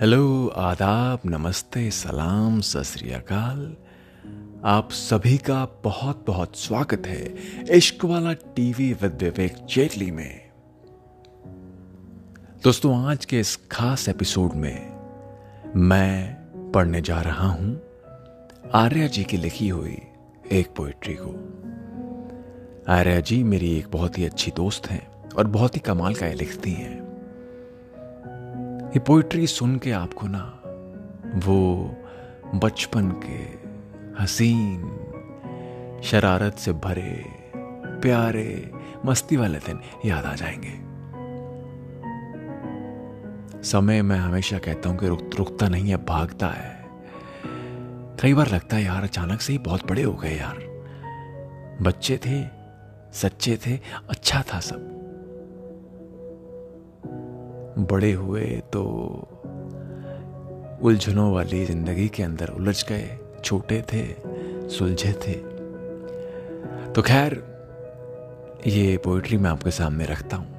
Hello, आदाब, नमस्ते, सलाम, सत श्री अकाल। आप सभी का बहुत बहुत स्वागत है इश्क वाला टीवी विद विवेक जेटली में। दोस्तों, आज के इस खास एपिसोड में मैं पढ़ने जा रहा हूं आर्या जी की लिखी हुई एक पोइट्री को। आर्या जी मेरी एक बहुत ही अच्छी दोस्त हैं और बहुत ही कमाल का ये लिखती हैं। ये पोइट्री सुन के आपको ना वो बचपन के हसीन, शरारत से भरे, प्यारे, मस्ती वाले दिन याद आ जाएंगे। समय मैं हमेशा कहता हूं कि रुकता नहीं है, भागता है। कई बार लगता है यार अचानक से ही बहुत बड़े हो गए यार। बच्चे थे, सच्चे थे, अच्छा था सब। बड़े हुए तो उलझनों वाली जिंदगी के अंदर उलझ गए। छोटे थे, सुलझे थे। तो खैर, ये पोइट्री मैं आपके सामने रखता हूँ।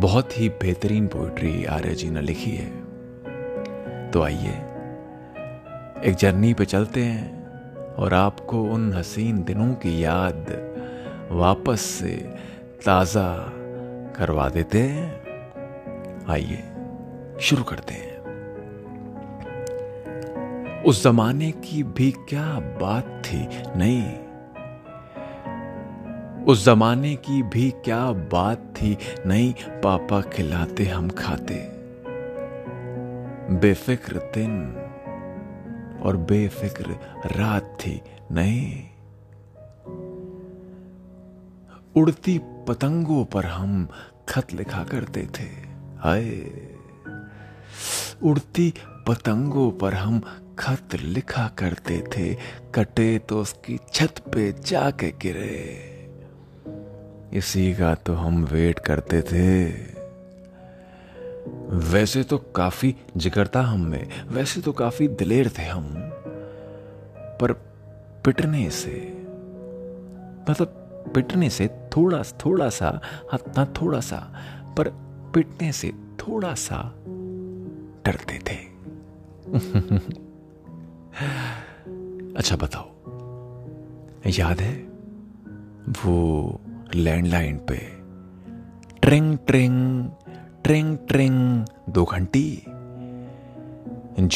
बहुत ही बेहतरीन पोइट्री आर्या जी ने लिखी है। तो आइए एक जर्नी पे चलते हैं और आपको उन हसीन दिनों की याद वापस से ताज़ा करवा देते हैं। आइए शुरू करते हैं। उस जमाने की भी क्या बात थी, नहीं उस जमाने की भी क्या बात थी, नहीं पापा खिलाते हम खाते। बेफिक्र दिन और बेफिक्र रात थी, नहीं उड़ती पतंगों पर हम खत लिखा करते थे। हाय, उड़ती पतंगों पर हम खत लिखा करते थे, कटे तो उसकी छत पे जाके गिरे। इसी का तो हम वेट करते थे। वैसे तो काफी जिगर था हम में, वैसे तो काफी दिलेर थे हम, पर पिटने से, मतलब पिटने से थोड़ा सा, इतना थोड़ा सा, पर पिटने से थोड़ा सा डरते थे। अच्छा बताओ, याद है वो लैंडलाइन पे ट्रिंग ट्रिंग ट्रिंग ट्रिंग 2 घंटी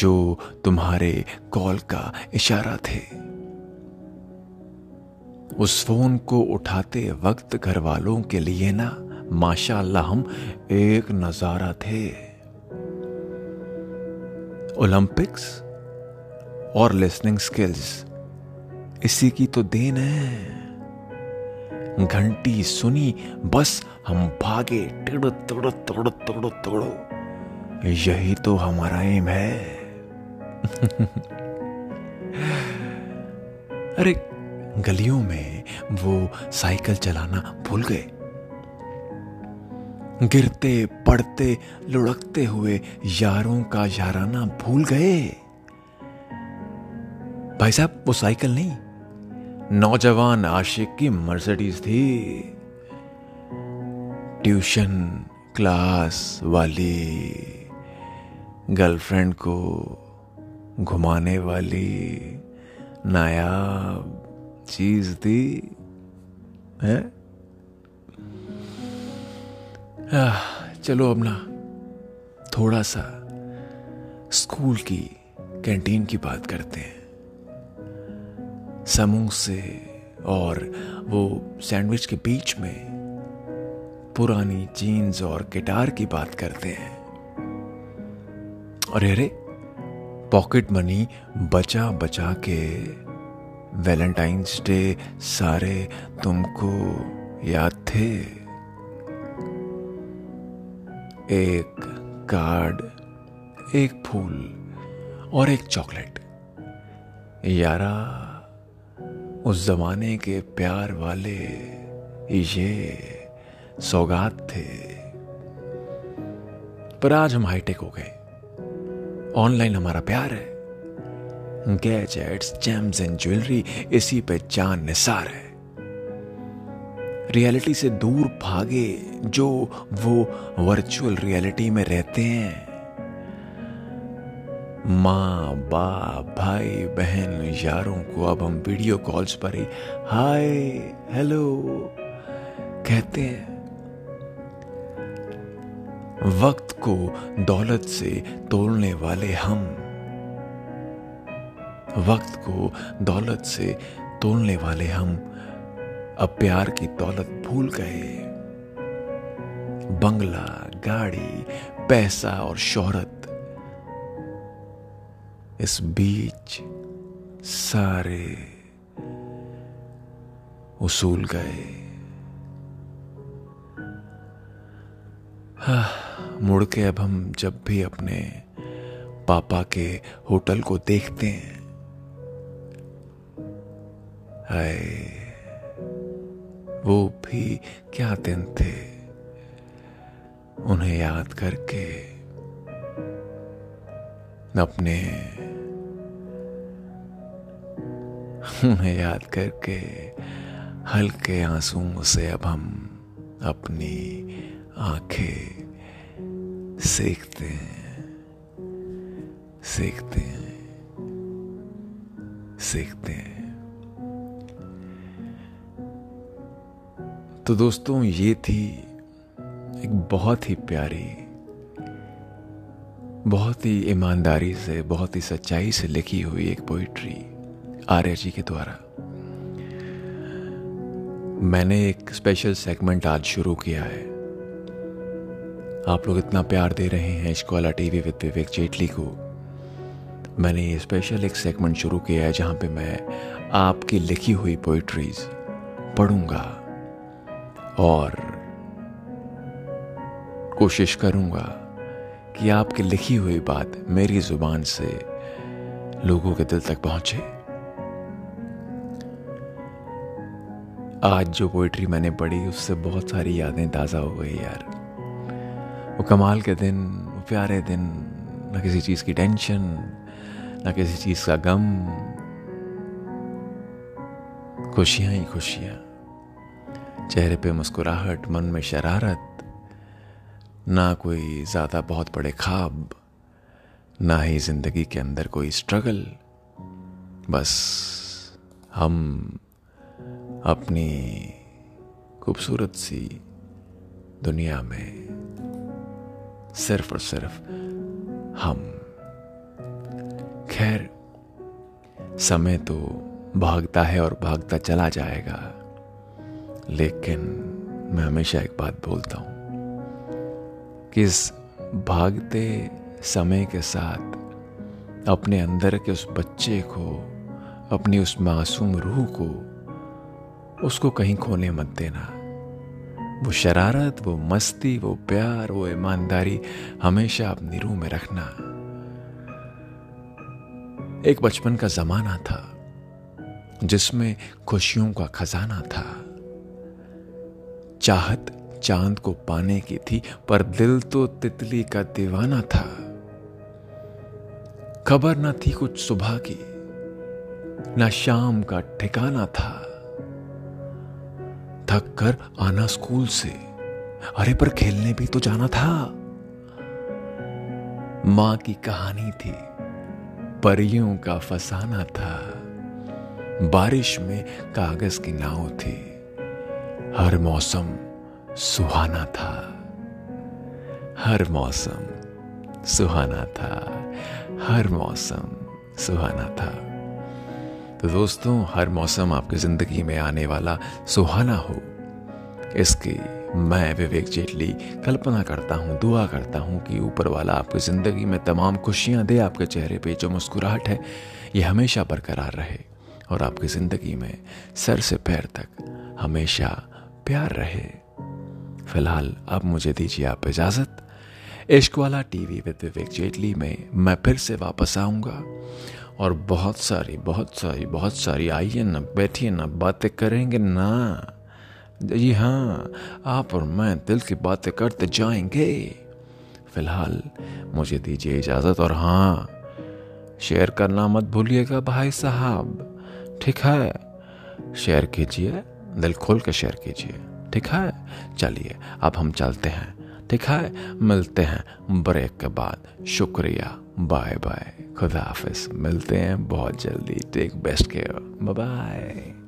जो तुम्हारे कॉल का इशारा थे? उस फोन को उठाते वक्त घर वालों के लिए ना माशाल्लाह हम एक नजारा थे। ओलंपिक्स और लिसनिंग स्किल्स इसी की तो देन है। घंटी सुनी बस हम भागे, टिड़ तोड़ो तोड़ो तोड़ो तोड़ो, यही तो हमारा एम है। अरे गलियों में वो साइकिल चलाना भूल गए। गिरते पड़ते लुढ़कते हुए यारों का याराना भूल गए। भाई साहब, वो साइकिल नहीं, नौजवान आशिक की मर्सिडीज थी। ट्यूशन क्लास वाली गर्लफ्रेंड को घुमाने वाली नायाब चीज थी। है चलो अब ना थोड़ा सा स्कूल की कैंटीन की बात करते हैं। समोसे और वो सैंडविच के बीच में पुरानी जीन्स और गिटार की बात करते हैं। और अरे, पॉकेट मनी बचा बचा के वैलेंटाइंस डे सारे तुमको याद थे। एक कार्ड, एक फूल और एक चॉकलेट। यारा उस जमाने के प्यार वाले ये सौगात थे। पर आज हम हाईटेक हो गए। ऑनलाइन हमारा प्यार है। गैजेट्स, जेम्स एंड ज्वेलरी, इसी पे जान निसार है। रियलिटी से दूर भागे जो वो वर्चुअल रियलिटी में रहते हैं। माँ बाप भाई बहन यारों को अब हम वीडियो कॉल्स पर ही हाय हेलो कहते हैं। वक्त को दौलत से तोड़ने वाले हम, वक्त को दौलत से तोड़ने वाले हम अब प्यार की दौलत भूल गए। बंगला, गाड़ी, पैसा और शोहरत, इस बीच सारे उसूल गए। मुड़ के अब हम जब भी अपने पापा के होटल को देखते हैं, हाय वो भी क्या दिन थे, उन्हें याद करके हल्के आंसुओं से अब हम अपनी आंखें सेकते हैं। तो दोस्तों, ये थी एक बहुत ही प्यारी, बहुत ही ईमानदारी से, बहुत ही सच्चाई से लिखी हुई एक पोइट्री आर्या जी के द्वारा। मैंने एक स्पेशल सेगमेंट आज शुरू किया है। आप लोग इतना प्यार दे रहे हैं इश्क वाला टीवी विद विवेक जेटली को, मैंने ये स्पेशल एक सेगमेंट शुरू किया है जहाँ पे मैं आपकी लिखी हुई पोइट्रीज पढ़ूंगा और कोशिश करूंगा कि आपकी लिखी हुई बात मेरी जुबान से लोगों के दिल तक पहुंचे। आज जो पोइट्री मैंने पढ़ी उससे बहुत सारी यादें ताज़ा हो गई यार। वो कमाल के दिन, वो प्यारे दिन, ना किसी चीज़ की टेंशन, ना किसी चीज़ का गम, खुशियाँ ही खुशियाँ, चेहरे पे मुस्कुराहट, मन में शरारत, ना कोई ज़्यादा बहुत बड़े ख्वाब, ना ही ज़िंदगी के अंदर कोई स्ट्रगल। बस हम अपनी खूबसूरत सी दुनिया में सिर्फ और सिर्फ हम। खैर, समय तो भागता है और भागता चला जाएगा, लेकिन मैं हमेशा एक बात बोलता हूँ कि इस भागते समय के साथ अपने अंदर के उस बच्चे को, अपनी उस मासूम रूह को, उसको कहीं खोने मत देना। वो शरारत, वो मस्ती, वो प्यार, वो ईमानदारी हमेशा अपनी रूह में रखना। एक बचपन का ज़माना था जिसमें खुशियों का खजाना था। चाहत चांद को पाने की थी, पर दिल तो तितली का दीवाना था। खबर न थी कुछ सुबह की, न शाम का ठिकाना था। थक कर आना स्कूल से, अरे पर खेलने भी तो जाना था। मां की कहानी थी, परियों का फसाना था। बारिश में कागज की नाव थी, हर मौसम सुहाना था। तो दोस्तों, हर मौसम आपकी ज़िंदगी में आने वाला सुहाना हो, इसकी मैं विवेक जेटली कल्पना करता हूँ, दुआ करता हूँ कि ऊपर वाला आपकी ज़िंदगी में तमाम खुशियाँ दे। आपके चेहरे पे जो मुस्कुराहट है ये हमेशा बरकरार रहे और आपकी ज़िंदगी में सर से पैर तक हमेशा प्यार रहे। फिलहाल अब मुझे दीजिए आप इजाज़त। इश्क वाला टीवी विद विवेक जेटली में मैं फिर से वापस आऊँगा और बहुत सारी आइए ना, बैठिए ना, बातें करेंगे ना। जी हाँ, आप और मैं दिल की बातें करते जाएंगे। फिलहाल मुझे दीजिए इजाज़त। और हाँ, शेयर करना मत भूलिएगा भाई साहब, ठीक है? शेयर कीजिए, दिल खोल के शेयर कीजिए, ठीक है? चलिए अब हम चलते हैं। ठीक है, मिलते हैं ब्रेक के बाद। शुक्रिया, बाय बाय, खुदा हाफिज़। मिलते हैं बहुत जल्दी। Take best care, bye bye.